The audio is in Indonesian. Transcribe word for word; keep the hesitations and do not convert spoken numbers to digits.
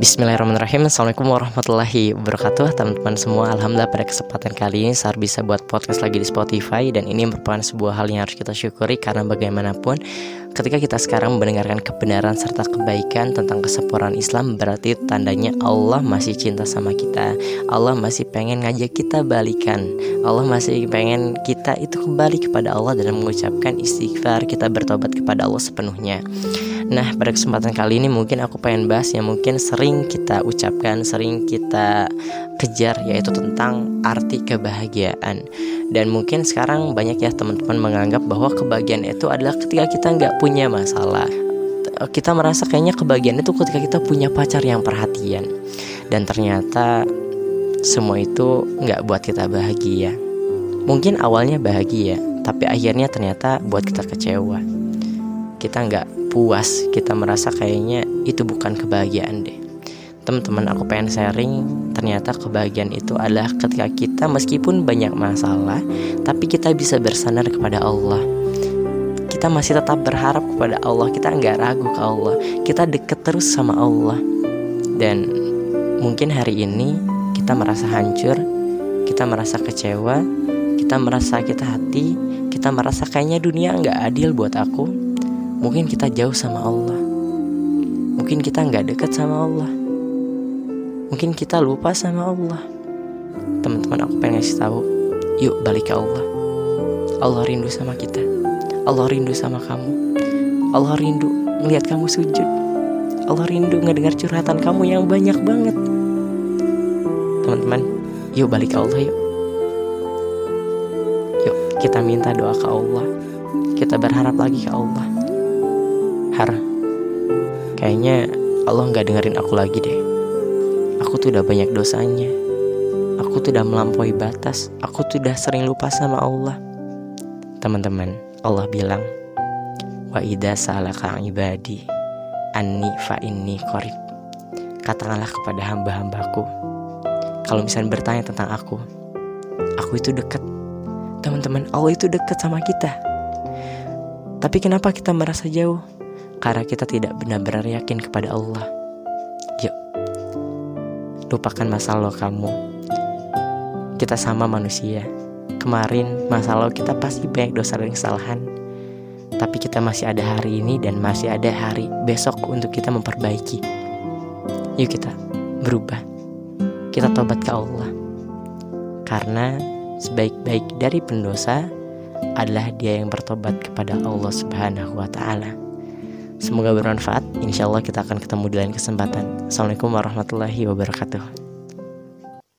Bismillahirrahmanirrahim. Assalamualaikum warahmatullahi wabarakatuh teman-teman semua. Alhamdulillah pada kesempatan kali ini Sar bisa buat podcast lagi di Spotify, dan ini merupakan sebuah hal yang harus kita syukuri, karena bagaimanapun ketika kita sekarang mendengarkan kebenaran serta kebaikan tentang kesempurnaan Islam, berarti tandanya Allah masih cinta sama kita. Allah masih pengen ngajak kita balikan. Allah masih pengen kita itu kembali kepada Allah dalam mengucapkan istighfar, kita bertobat kepada Allah sepenuhnya. Nah, pada kesempatan kali ini mungkin aku pengen bahas yang mungkin sering kita ucapkan, sering kita kejar, yaitu tentang arti kebahagiaan. Dan mungkin sekarang banyak ya teman-teman menganggap bahwa kebahagiaan itu adalah ketika kita nggak punya masalah. Kita merasa kayaknya kebahagiaan itu ketika kita punya pacar yang perhatian. Dan ternyata semua itu nggak buat kita bahagia. Mungkin awalnya bahagia, tapi akhirnya ternyata buat kita kecewa. Kita nggak puas, kita merasa kayaknya itu bukan kebahagiaan deh. Teman-teman, aku pengen sharing, ternyata kebahagiaan itu adalah ketika kita meskipun banyak masalah, tapi kita bisa bersandar kepada Allah. Kita masih tetap berharap kepada Allah, kita nggak ragu ke Allah, kita deket terus sama Allah. Dan mungkin hari ini kita merasa hancur, kita merasa kecewa, kita merasa sakit hati, kita merasa kayaknya dunia nggak adil buat aku. Mungkin kita jauh sama Allah. Mungkin kita gak dekat sama Allah. Mungkin kita lupa sama Allah. Teman-teman, aku pengen ngasih tahu, yuk balik ke Allah. Allah rindu sama kita. Allah rindu sama kamu. Allah rindu melihat kamu sujud. Allah rindu ngedengar curhatan kamu yang banyak banget. Teman-teman, yuk balik ke Allah yuk. Yuk kita minta doa ke Allah. Kita berharap lagi ke Allah. Har, kayaknya Allah gak dengerin aku lagi deh. Aku tuh udah banyak dosanya. Aku tuh udah melampaui batas. Aku tuh udah sering lupa sama Allah. Teman-teman, Allah bilang, wa idza sa'alaka ibadi anni fa inni qarib. Katakanlah kepada hamba-hambaku, kalau misalnya bertanya tentang aku, aku itu dekat. Teman-teman, Allah itu dekat sama kita. Tapi kenapa kita merasa jauh? Karena kita tidak benar-benar yakin kepada Allah. Yuk, lupakan masa lalu kamu. Kita sama manusia. Kemarin masa lalu kita pasti banyak dosa dan kesalahan. Tapi kita masih ada hari ini dan masih ada hari besok untuk kita memperbaiki. Yuk kita berubah. Kita tobat ke Allah. Karena sebaik-baik dari pendosa adalah dia yang bertobat kepada Allah Subhanahu wa ta'ala. Semoga bermanfaat. Insya Allah kita akan ketemu di lain kesempatan. Assalamualaikum warahmatullahi wabarakatuh.